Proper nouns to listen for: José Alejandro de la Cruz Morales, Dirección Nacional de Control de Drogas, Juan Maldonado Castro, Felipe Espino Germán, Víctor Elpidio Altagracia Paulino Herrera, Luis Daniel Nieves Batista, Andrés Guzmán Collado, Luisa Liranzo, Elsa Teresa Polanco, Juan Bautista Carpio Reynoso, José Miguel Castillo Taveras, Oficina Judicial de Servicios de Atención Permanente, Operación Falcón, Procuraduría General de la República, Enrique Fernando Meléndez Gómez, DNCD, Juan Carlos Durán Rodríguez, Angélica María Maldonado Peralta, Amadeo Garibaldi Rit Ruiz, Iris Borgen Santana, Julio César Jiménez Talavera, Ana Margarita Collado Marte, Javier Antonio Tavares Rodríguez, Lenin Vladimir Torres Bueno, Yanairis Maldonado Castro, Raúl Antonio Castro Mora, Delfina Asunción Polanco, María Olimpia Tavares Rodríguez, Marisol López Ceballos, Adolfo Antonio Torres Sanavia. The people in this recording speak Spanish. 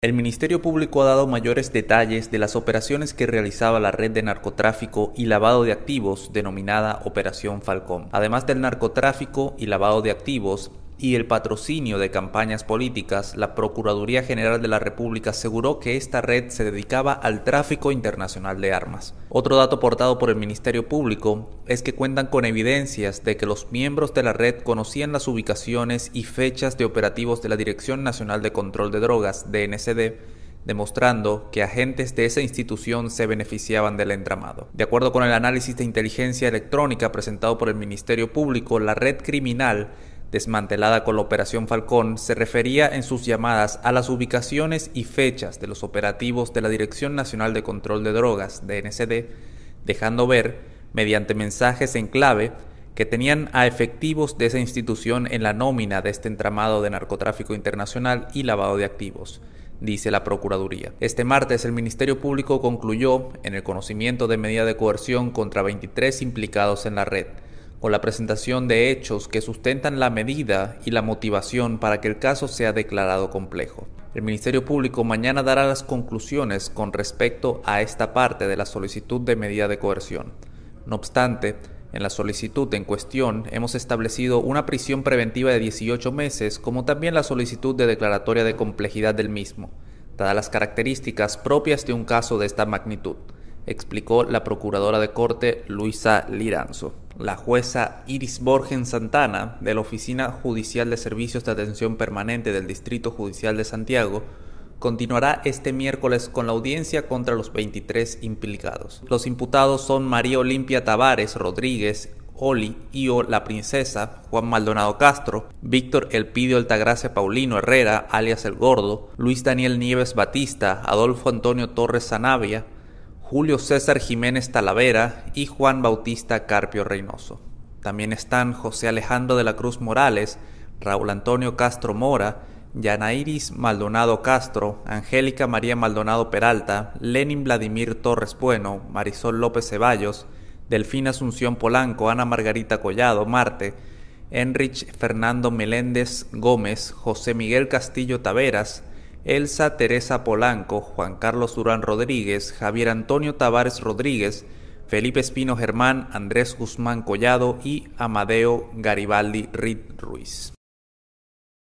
El Ministerio Público ha dado mayores detalles de las operaciones que realizaba la red de narcotráfico y lavado de activos denominada Operación Falcón. Además del narcotráfico y lavado de activos y el patrocinio de campañas políticas, la Procuraduría General de la República aseguró que esta red se dedicaba al tráfico internacional de armas. Otro dato aportado por el Ministerio Público es que cuentan con evidencias de que los miembros de la red conocían las ubicaciones y fechas de operativos de la Dirección Nacional de Control de Drogas, DNCD, demostrando que agentes de esa institución se beneficiaban del entramado. De acuerdo con el análisis de inteligencia electrónica presentado por el Ministerio Público, la red criminal desmantelada con la Operación Falcón se refería en sus llamadas a las ubicaciones y fechas de los operativos de la Dirección Nacional de Control de Drogas, DNCD, dejando ver, mediante mensajes en clave, que tenían a efectivos de esa institución en la nómina de este entramado de narcotráfico internacional y lavado de activos, dice la Procuraduría. Este martes el Ministerio Público concluyó en el conocimiento de medida de coerción contra 23 implicados en la red, con la presentación de hechos que sustentan la medida y la motivación para que el caso sea declarado complejo. El Ministerio Público mañana dará las conclusiones con respecto a esta parte de la solicitud de medida de coerción. No obstante, en la solicitud en cuestión hemos establecido una prisión preventiva de 18 meses, como también la solicitud de declaratoria de complejidad del mismo, dadas las características propias de un caso de esta magnitud, explicó la procuradora de corte Luisa Liranzo. La jueza Iris Borgen Santana, de la Oficina Judicial de Servicios de Atención Permanente del Distrito Judicial de Santiago, continuará este miércoles con la audiencia contra los 23 implicados. Los imputados son María Olimpia Tavares Rodríguez, Oli Io La Princesa, Juan Maldonado Castro, Víctor Elpidio Altagracia Paulino Herrera, alias El Gordo, Luis Daniel Nieves Batista, Adolfo Antonio Torres Sanavia, Julio César Jiménez Talavera y Juan Bautista Carpio Reynoso. También están José Alejandro de la Cruz Morales, Raúl Antonio Castro Mora, Yanairis Maldonado Castro, Angélica María Maldonado Peralta, Lenin Vladimir Torres Bueno, Marisol López Ceballos, Delfina Asunción Polanco, Ana Margarita Collado Marte, Enrique Fernando Meléndez Gómez, José Miguel Castillo Taveras, Elsa Teresa Polanco, Juan Carlos Durán Rodríguez, Javier Antonio Tavares Rodríguez, Felipe Espino Germán, Andrés Guzmán Collado y Amadeo Garibaldi Rit Ruiz.